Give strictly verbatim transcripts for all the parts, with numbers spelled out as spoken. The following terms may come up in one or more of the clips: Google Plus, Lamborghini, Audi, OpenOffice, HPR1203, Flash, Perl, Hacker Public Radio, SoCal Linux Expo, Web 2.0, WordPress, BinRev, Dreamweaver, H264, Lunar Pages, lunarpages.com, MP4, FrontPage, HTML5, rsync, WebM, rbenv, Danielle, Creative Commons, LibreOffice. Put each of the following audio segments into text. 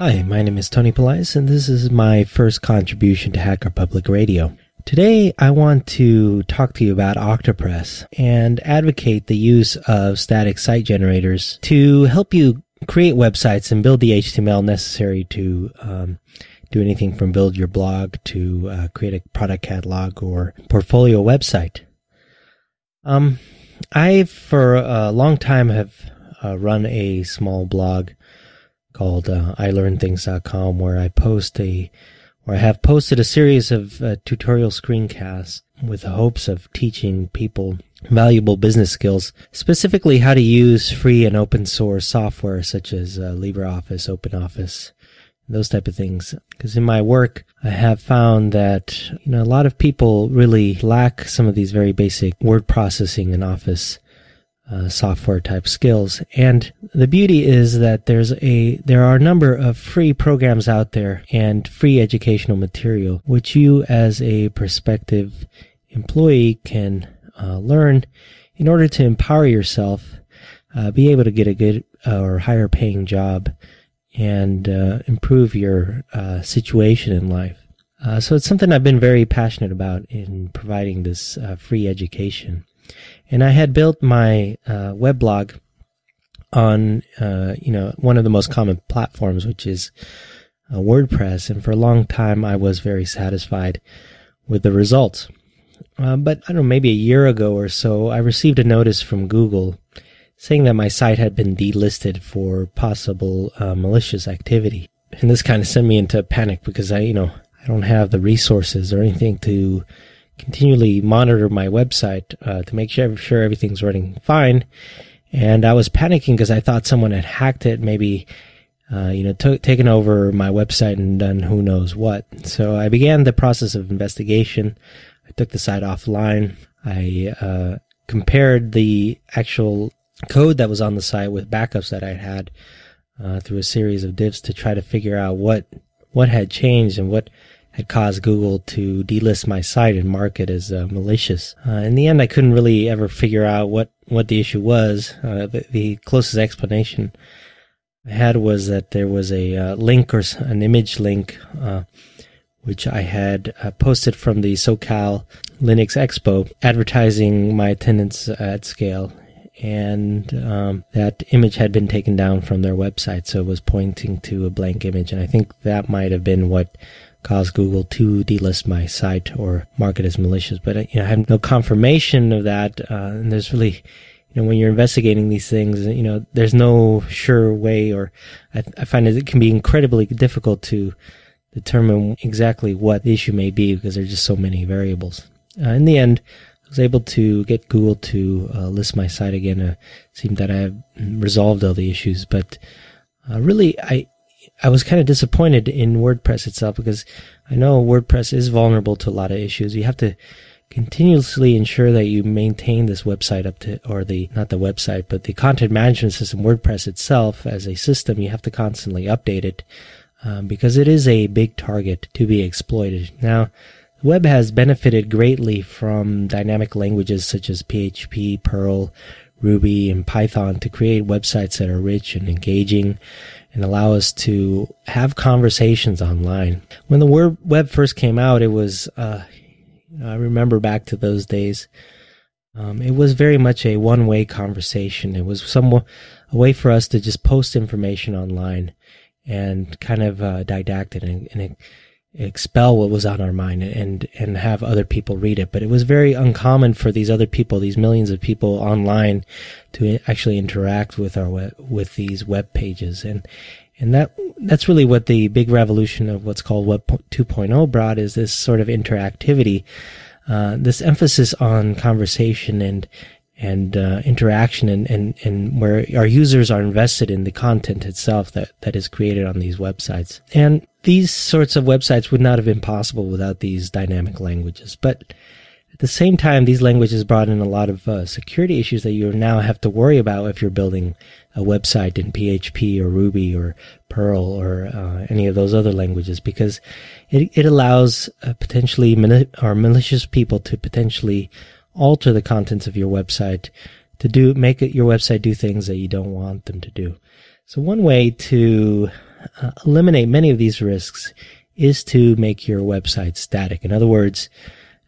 Hi, my name is Tony Pelaez, and this is my first contribution to Hacker Public Radio. Today, I want to talk to you about Octopress and advocate the use of static site generators to help you create websites and build the H T M L necessary to um, do anything from build your blog to uh, create a product catalog or portfolio website. Um, I, for a long time, have uh, run a small blog called uh, I learn things dot com, where I post a, or I have posted a series of uh, tutorial screencasts with the hopes of teaching people valuable business skills, specifically how to use free and open source software such as uh, LibreOffice, OpenOffice, those type of things. Because in my work, I have found that you know a lot of people really lack some of these very basic word processing and Office Uh, software type skills. And the beauty is that there's a there are a number of free programs out there and free educational material which you as a prospective employee can uh, learn in order to empower yourself, uh, be able to get a good uh, or higher paying job, and uh, improve your uh, situation in life. Uh, so it's something I've been very passionate about in providing this uh, free education. And I had built my uh, weblog on, uh, you know, one of the most common platforms, which is uh, WordPress. And for a long time, I was very satisfied with the results. Uh, but I don't know, maybe a year ago or so, I received a notice from Google saying that my site had been delisted for possible uh, malicious activity. And this kind of sent me into panic because I, you know, I don't have the resources or anything to continually monitor my website uh, to make sure, sure everything's running fine. And I was panicking because I thought someone had hacked it, maybe uh, you know, t- taken over my website and done who knows what. So I began the process of investigation. I took the site offline. I uh, compared the actual code that was on the site with backups that I had uh, through a series of divs to try to figure out what what had changed and what had caused Google to delist my site and mark it as uh, malicious. Uh, in the end, I couldn't really ever figure out what, what the issue was. Uh, the, the closest explanation I had was that there was a uh, link or an image link, uh, which I had uh, posted from the SoCal Linux Expo advertising my attendance at scale. And um, that image had been taken down from their website, so it was pointing to a blank image. And I think that might have been what caused Google to delist my site or mark it as malicious. But you know, I have no confirmation of that. Uh, and there's really, you know, when you're investigating these things, you know, there's no sure way, or I, I find that it can be incredibly difficult to determine exactly what the issue may be because there's just so many variables. Uh, in the end, I was able to get Google to uh, list my site again. Uh, it seemed that I have resolved all the issues, but uh, really, I. I was kind of disappointed in WordPress itself because I know WordPress is vulnerable to a lot of issues. You have to continuously ensure that you maintain this website up to, or the, not the website, but the content management system, WordPress itself as a system. You have to constantly update it um, because it is a big target to be exploited. Now, the web has benefited greatly from dynamic languages such as P H P, Perl, Ruby, and Python to create websites that are rich and engaging and allow us to have conversations online. When the word web first came out, it was, uh, I remember back to those days, um, it was very much a one-way conversation. It was some, a way for us to just post information online and kind of uh, didact it and, and expel what was on our mind and, and have other people read it. But it was very uncommon for these other people, these millions of people online, to actually interact with our web, with these web pages. And, and that, that's really what the big revolution of what's called Web two point oh brought, is this sort of interactivity, uh, this emphasis on conversation and, and uh, interaction, and, and, and where our users are invested in the content itself that, that is created on these websites. And these sorts of websites would not have been possible without these dynamic languages. But at the same time, these languages brought in a lot of uh, security issues that you now have to worry about if you're building a website in P H P or Ruby or Perl or uh, any of those other languages, because it, it allows uh, potentially mali- or malicious people to potentially alter the contents of your website to do make it, your website do things that you don't want them to do. So one way to uh, eliminate many of these risks is to make your website static. In other words,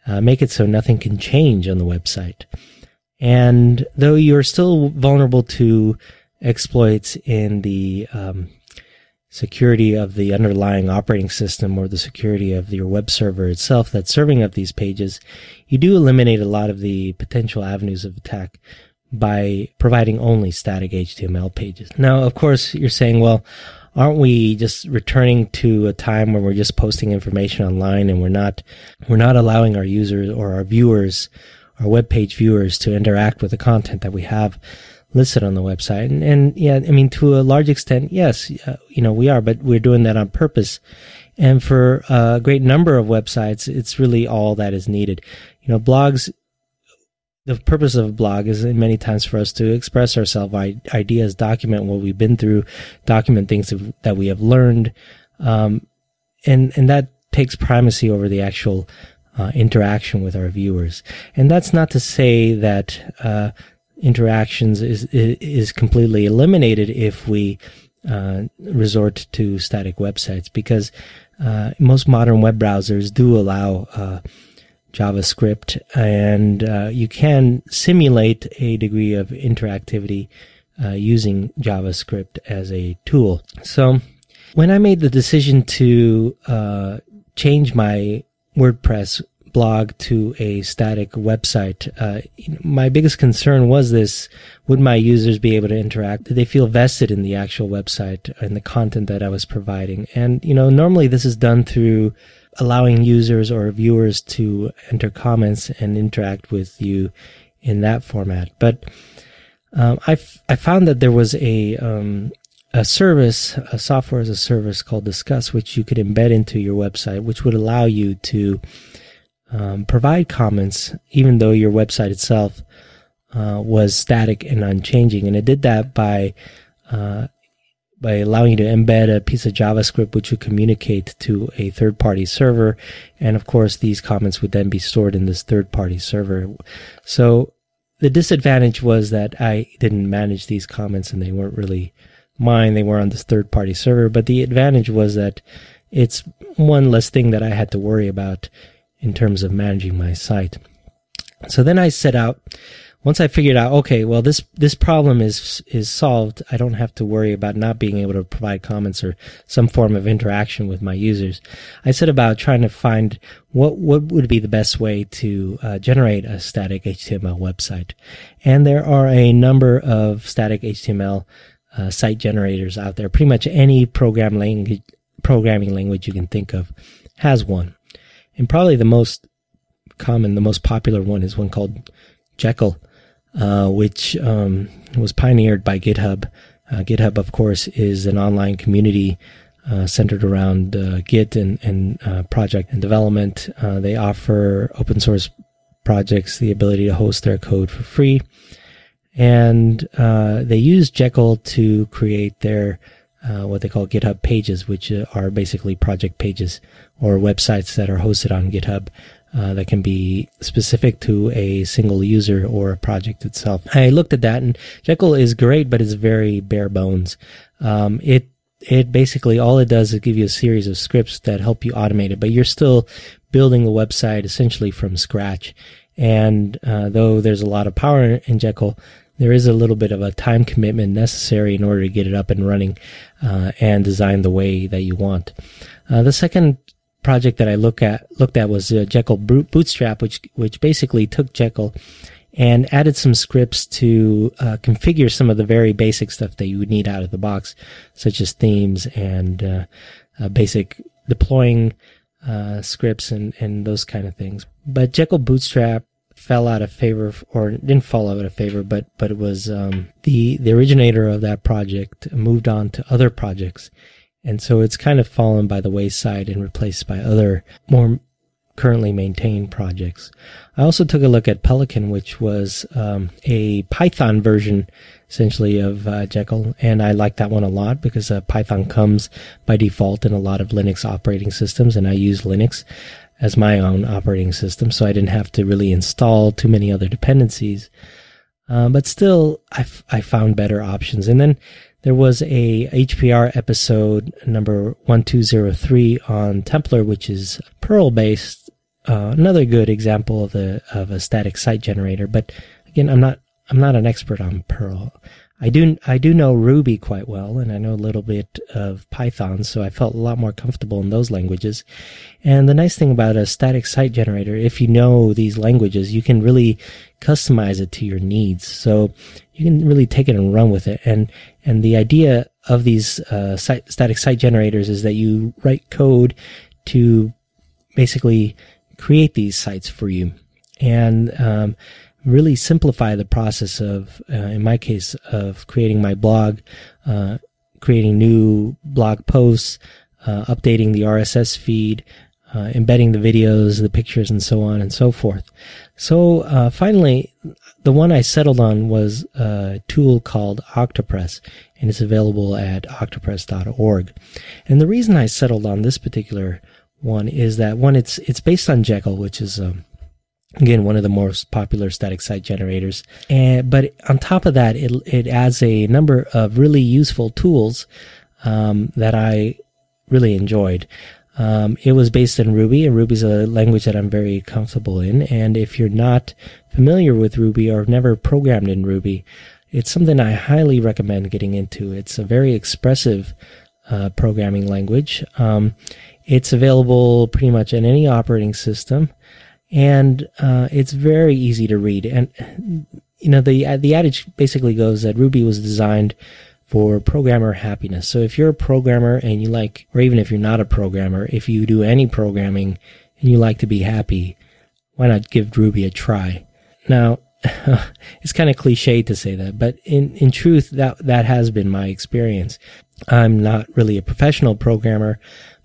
Uh, make it so nothing can change on the website. And though you're still vulnerable to exploits in the um, security of the underlying operating system or the security of your web server itself that's serving up these pages, you do eliminate a lot of the potential avenues of attack by providing only static H T M L pages. Now, of course, you're saying, well, aren't we just returning to a time when we're just posting information online and we're not we're not allowing our users or our viewers, our web page viewers, to interact with the content that we have listed on the website? And, and yeah, I mean, to a large extent, yes, uh, you know, we are, but we're doing that on purpose. And for a great number of websites, it's really all that is needed. You know, blogs. The purpose of a blog is many times for us to express ourselves, ideas, document what we've been through, document things that we have learned, um, and and that takes primacy over the actual uh, interaction with our viewers. And that's not to say that uh, interactions is is completely eliminated if we uh, resort to static websites, because uh, most modern web browsers do allow Uh, JavaScript, and uh, you can simulate a degree of interactivity uh, using JavaScript as a tool. So when I made the decision to uh, change my WordPress blog to a static website, uh, my biggest concern was this: would my users be able to interact? Did they feel vested in the actual website and the content that I was providing? And, you know, normally this is done through allowing users or viewers to enter comments and interact with you in that format. But um, I, f- I found that there was a um, a service, a software as a service called Discuss, which you could embed into your website, which would allow you to um, provide comments even though your website itself uh, was static and unchanging. And it did that by uh by allowing you to embed a piece of JavaScript which would communicate to a third-party server. And, of course, these comments would then be stored in this third-party server. So the disadvantage was that I didn't manage these comments, and they weren't really mine. They were on this third-party server. But the advantage was that it's one less thing that I had to worry about in terms of managing my site. So then I set out... Once I figured out, okay, well, this, this problem is, is solved. I don't have to worry about not being able to provide comments or some form of interaction with my users. I set about trying to find what, what would be the best way to uh, generate a static H T M L website. And there are a number of static H T M L uh, site generators out there. Pretty much any program language, programming language you can think of has one. And probably the most common, the most popular one is one called Jekyll, uh, which um, was pioneered by GitHub. Uh, GitHub, of course, is an online community uh, centered around uh, Git and, and uh, project and development. Uh, they offer open source projects the ability to host their code for free. And uh, they use Jekyll to create their uh, what they call GitHub Pages, which are basically project pages or websites that are hosted on GitHub. Uh, that can be specific to a single user or a project itself. I looked at that, and Jekyll is great, but it's very bare bones. Um, it it basically, all it does is give you a series of scripts that help you automate it, but you're still building the website essentially from scratch. And uh, though there's a lot of power in, in Jekyll, there is a little bit of a time commitment necessary in order to get it up and running uh, and designed the way that you want. Uh, the second project that I look at looked at was uh, Jekyll Bootstrap, which which basically took Jekyll and added some scripts to uh, configure some of the very basic stuff that you would need out of the box, such as themes and uh, uh, basic deploying uh, scripts and, and those kind of things. But Jekyll Bootstrap fell out of favor, or didn't fall out of favor, but but it was um, the the originator of that project moved on to other projects, and so it's kind of fallen by the wayside and replaced by other more currently maintained projects. I also took a look at Pelican, which was um, a Python version, essentially, of uh, Jekyll, and I like that one a lot because uh, Python comes by default in a lot of Linux operating systems, and I use Linux as my own operating system, so I didn't have to really install too many other dependencies. Uh, but still, I, f I found better options. And then there was a H P R episode number one two zero three on Templer, which is Perl-based. Uh, another good example of a of a static site generator, but again, I'm not I'm not an expert on Perl. I do I do know Ruby quite well, and I know a little bit of Python, so I felt a lot more comfortable in those languages. And the nice thing about a static site generator, if you know these languages, you can really customize it to your needs. So you can really take it and run with it. And and the idea of these uh, site, static site generators is that you write code to basically create these sites for you and um, really simplify the process of, uh, in my case, of creating my blog, uh, creating new blog posts, uh, updating the R S S feed, uh, embedding the videos, the pictures, and so on and so forth. So uh, finally, the one I settled on was a tool called Octopress, and it's available at octopress dot org. And the reason I settled on this particular one is that one, it's it's based on Jekyll, which is um, again one of the most popular static site generators. And but on top of that, it it adds a number of really useful tools um, that I really enjoyed. Um, it was based in Ruby, and Ruby's a language that I'm very comfortable in. And if you're not familiar with Ruby or have never programmed in Ruby, it's something I highly recommend getting into. It's a very expressive uh, programming language. Um, It's available pretty much in any operating system, and uh, it's very easy to read. And you know, the the adage basically goes that Ruby was designed for programmer happiness. So if you're a programmer and you like, or even if you're not a programmer, if you do any programming and you like to be happy, why not give Ruby a try? Now, it's kind of cliche to say that, but in in truth, that that has been my experience. I'm not really a professional programmer,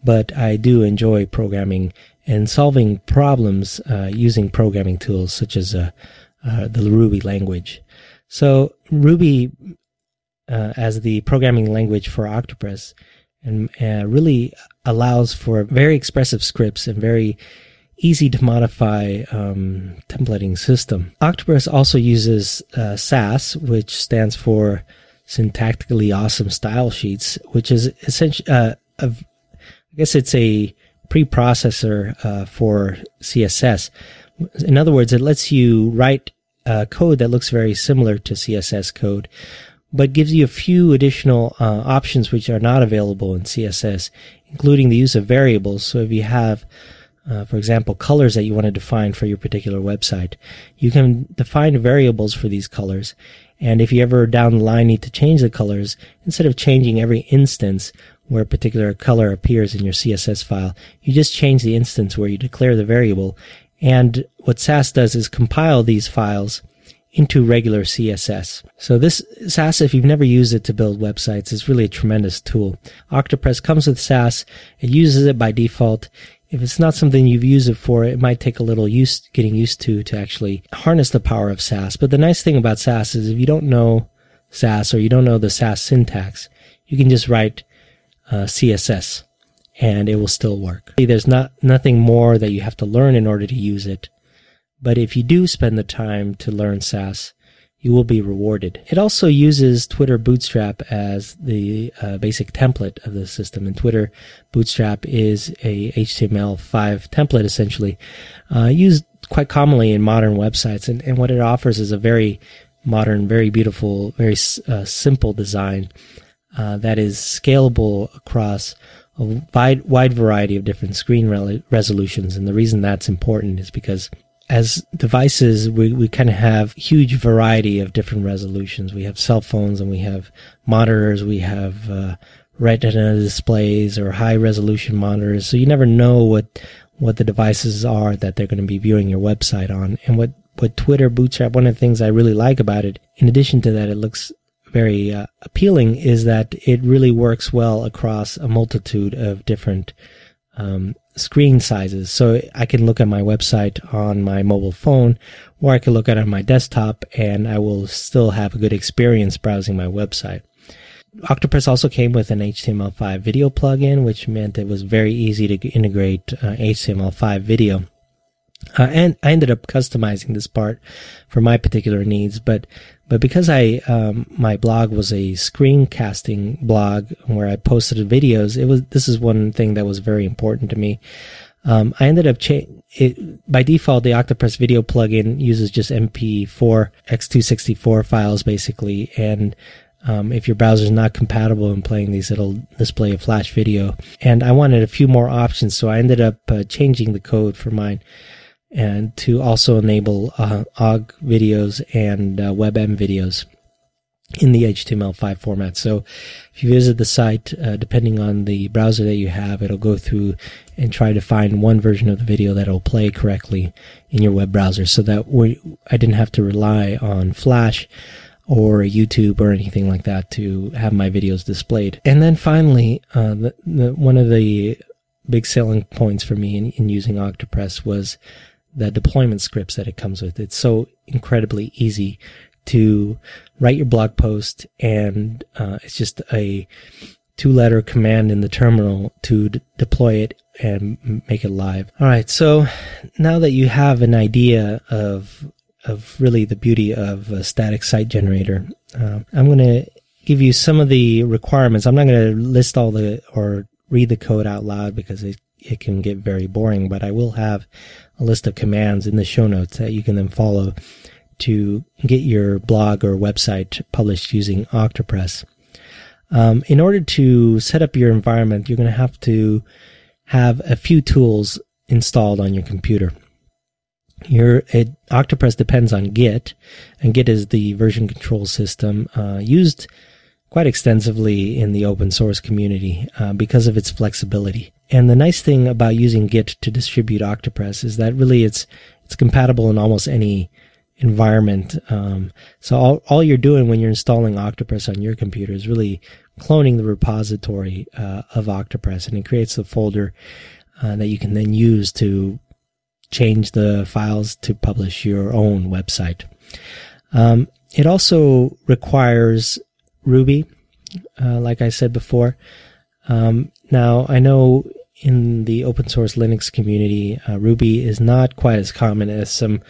but I do enjoy programming and solving problems uh, using programming tools such as uh, uh, the Ruby language. So Ruby uh, as the programming language for Octopress and uh, really allows for very expressive scripts and very easy to modify um, templating system. Octopress also uses uh, Sass, which stands for Syntactically Awesome Style Sheets, which is essentially uh, a I guess it's a preprocessor uh, for C S S. In other words, it lets you write uh, code that looks very similar to C S S code, but gives you a few additional uh, options which are not available in C S S, including the use of variables. So if you have, uh, for example, colors that you want to define for your particular website, you can define variables for these colors. And if you ever down the line need to change the colors, instead of changing every instance where a particular color appears in your C S S file, you just change the instance where you declare the variable. And what Sass does is compile these files into regular C S S. So this Sass, if you've never used it to build websites, is really a tremendous tool. Octopress comes with Sass. It uses it by default. If it's not something you've used it for, it might take a little use, getting used to to actually harness the power of Sass. But the nice thing about Sass is if you don't know Sass or you don't know the Sass syntax, you can just write uh, C S S and it will still work. There's not nothing more that you have to learn in order to use it. But if you do spend the time to learn Sass, you will be rewarded. It also uses Twitter Bootstrap as the uh, basic template of the system. And Twitter Bootstrap is a H T M L five template, essentially, uh, used quite commonly in modern websites. And, and what it offers is a very modern, very beautiful, very uh, simple design uh, that is scalable across a wide, wide variety of different screen re resolutions. And the reason that's important is because as devices, we, we kind of have huge variety of different resolutions. We have cell phones and we have monitors, we have uh, retina displays or high resolution monitors. So you never know what, what the devices are that they're going to be viewing your website on. And what But Twitter Bootstrap, one of the things I really like about it, in addition to that it looks very uh, appealing, is that it really works well across a multitude of different um, screen sizes. So I can look at my website on my mobile phone, or I can look at it on my desktop, and I will still have a good experience browsing my website. Octopress also came with an H T M L five video plugin, which meant it was very easy to integrate uh, H T M L five video. Uh, and I ended up customizing this part for my particular needs, but but because I um, my blog was a screencasting blog where I posted videos, it was this is one thing that was very important to me. Um, I ended up cha- it, by default the Octopress video plugin uses just M P four X two sixty-four files basically, and Um, if your browser is not compatible in playing these, it'll display a Flash video. And I wanted a few more options, so I ended up uh, changing the code for mine, and to also enable uh, Ogg videos and uh, WebM videos in the H T M L five format. So if you visit the site, uh, depending on the browser that you have, it'll go through and try to find one version of the video that'll play correctly in your web browser, so that we, I didn't have to rely on Flash or YouTube or anything like that to have my videos displayed. And then finally, uh, the, the, one of the big selling points for me in, in using Octopress was the deployment scripts that it comes with. It's so incredibly easy to write your blog post, and uh, it's just a two-letter command in the terminal to d- deploy it and make it live. All right, so now that you have an idea of of really the beauty of a static site generator, Uh, I'm going to give you some of the requirements. I'm not going to list all the, or read the code out loud, because it, it can get very boring, but I will have a list of commands in the show notes that you can then follow to get your blog or website published using Octopress. Um, in order to set up your environment, you're going to have to have a few tools installed on your computer. Your it, Octopress depends on Git, and Git is the version control system uh, used quite extensively in the open source community uh, because of its flexibility. And the nice thing about using Git to distribute Octopress is that really it's it's compatible in almost any environment. Um, so all, all you're doing when you're installing Octopress on your computer is really cloning the repository uh, of Octopress, and it creates a folder uh, that you can then use to change the files to publish your own website. Um, it also requires Ruby, uh, like I said before. Um, now, I know in the open source Linux community, uh, Ruby is not quite as common as some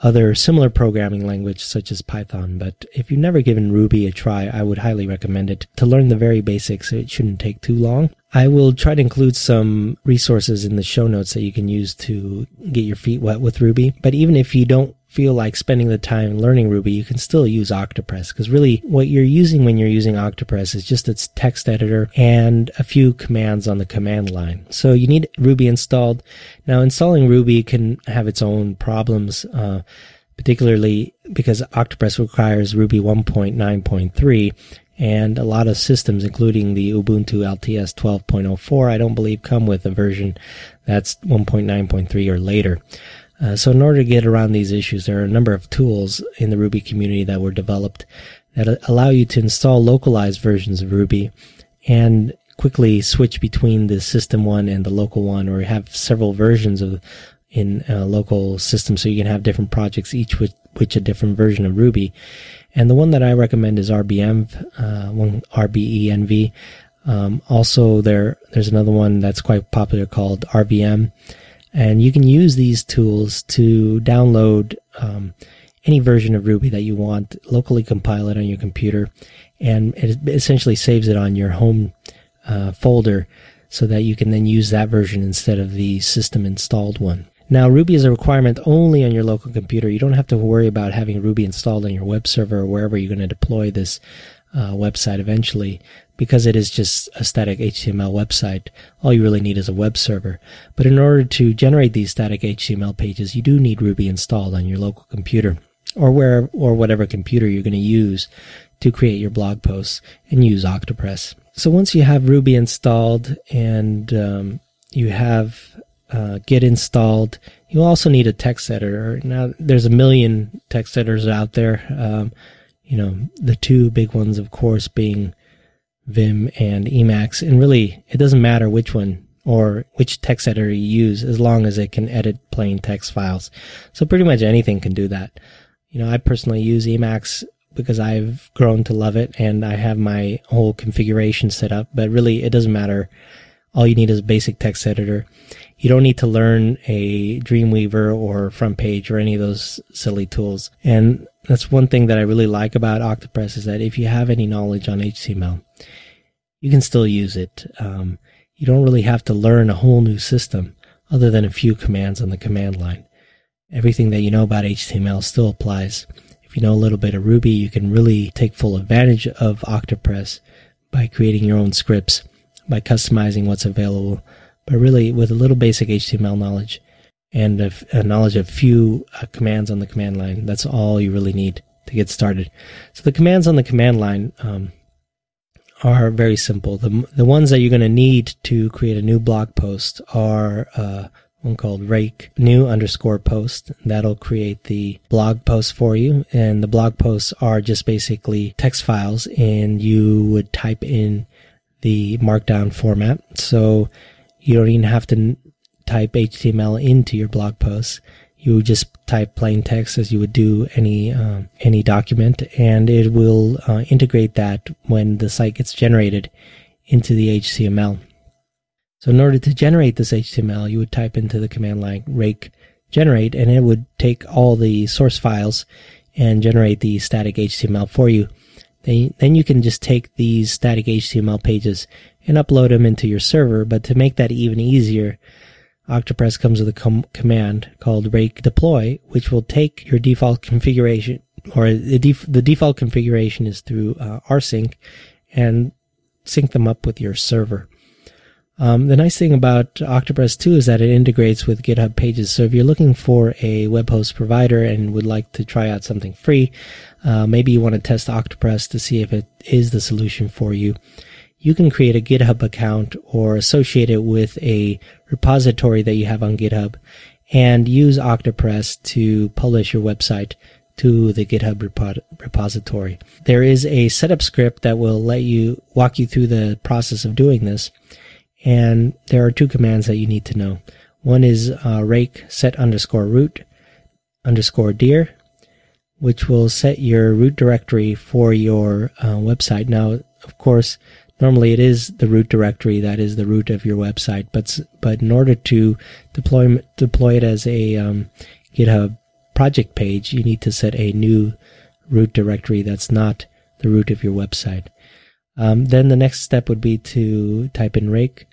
other similar programming language such as Python, but if you've never given Ruby a try, I would highly recommend it. To learn the very basics, it shouldn't take too long. I will try to include some resources in the show notes that you can use to get your feet wet with Ruby. But even if you don't feel like spending the time learning Ruby, you can still use Octopress, because really what you're using when you're using Octopress is just its text editor and a few commands on the command line. So you need Ruby installed. Now, installing Ruby can have its own problems, uh, particularly because Octopress requires Ruby one point nine point three, and a lot of systems, including the Ubuntu L T S twelve point oh four, I don't believe come with a version that's one point nine point three or later. Uh, so in order to get around these issues, there are a number of tools in the Ruby community that were developed that allow you to install localized versions of Ruby and quickly switch between the system one and the local one, or have several versions of in a local system, so you can have different projects, each with which a different version of Ruby. And the one that I recommend is R B M, uh, one R B E N V. Um, also there, there's another one that's quite popular called R V M. And you can use these tools to download um, any version of Ruby that you want, locally compile it on your computer, and it essentially saves it on your home uh, folder, so that you can then use that version instead of the system installed one. Now, Ruby is a requirement only on your local computer. You don't have to worry about having Ruby installed on your web server or wherever you're going to deploy this uh, website eventually, because it is just a static H T M L website. All you really need is a web server. But in order to generate these static H T M L pages, you do need Ruby installed on your local computer, or where or whatever computer you're going to use to create your blog posts and use Octopress. So once you have Ruby installed and um, you have Uh, Git installed You'll also need a text editor. Now, there's a million text editors out there. Um, you know, the two big ones, of course, being Vim and Emacs. And really, it doesn't matter which one or which text editor you use as long as it can edit plain text files. So pretty much anything can do that. You know, I personally use Emacs because I've grown to love it and I have my whole configuration set up, but really it doesn't matter. All you need is a basic text editor. You don't need to learn a Dreamweaver or FrontPage or any of those silly tools. And that's one thing that I really like about Octopress is that if you have any knowledge on H T M L, you can still use it. Um, you don't really have to learn a whole new system other than a few commands on the command line. Everything that you know about H T M L still applies. If you know a little bit of Ruby, you can really take full advantage of Octopress by creating your own scripts, by customizing what's available, but really with a little basic H T M L knowledge and a, a knowledge of few uh, commands on the command line. That's all you really need to get started. So the commands on the command line um, are very simple. The, the ones that you're going to need to create a new blog post are uh, one called rake new underscore post. That'll create the blog post for you. And the blog posts are just basically text files, and you would type in the markdown format. So you don't even have to type H T M L into your blog posts. You would just type plain text as you would do any um, any document, and it will uh, integrate that when the site gets generated into the H T M L. So in order to generate this H T M L, you would type into the command line rake generate, and it would take all the source files and generate the static H T M L for you. Then you can just take these static H T M L pages and upload them into your server. But to make that even easier, Octopress comes with a com command called rake deploy, which will take your default configuration, or the, def the default configuration is through uh, rsync, and sync them up with your server. Um, the nice thing about Octopress, too, is that it integrates with GitHub Pages. So if you're looking for a web host provider and would like to try out something free, uh, maybe you want to test Octopress to see if it is the solution for you, you can create a GitHub account or associate it with a repository that you have on GitHub and use Octopress to publish your website to the GitHub repo repository. There is a setup script that will let you walk you through the process of doing this. And there are two commands that you need to know. One is uh, rake set underscore root underscore dir, which will set your root directory for your uh, website. Now, of course, normally it is the root directory that is the root of your website, but but in order to deploy deploy it as a um, GitHub project page, you need to set a new root directory that's not the root of your website. Um, then the next step would be to type in rake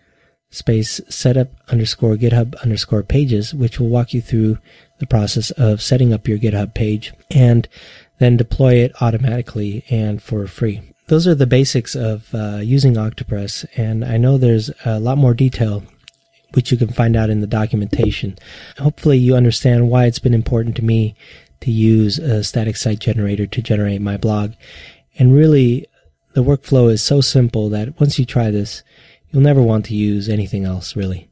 space setup underscore GitHub underscore pages, which will walk you through the process of setting up your GitHub page and then deploy it automatically and for free. Those are the basics of uh, using Octopress, and I know there's a lot more detail which you can find out in the documentation. Hopefully you understand why it's been important to me to use a static site generator to generate my blog, and really the workflow is so simple that once you try this, you'll never want to use anything else, really.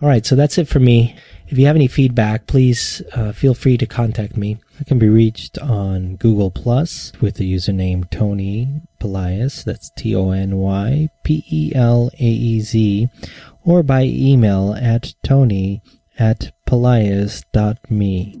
All right, so that's it for me. If you have any feedback, please uh, feel free to contact me. I can be reached on Google Plus with the username Tony Pelaez, that's T O N Y P E L A E Z, or by email at tony at pelaez.me.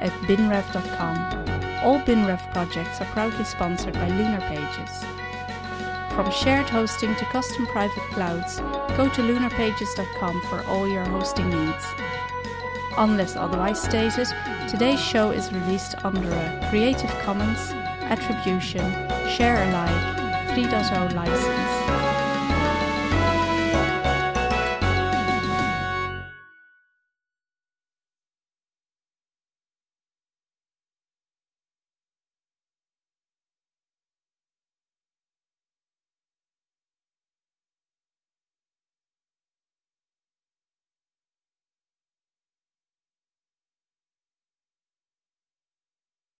at binrev dot com. All BinRev projects are proudly sponsored by Lunar Pages. From shared hosting to custom private clouds, go to lunar pages dot com for all your hosting needs. Unless otherwise stated, today's show is released under a Creative Commons Attribution Share Alike three point oh license.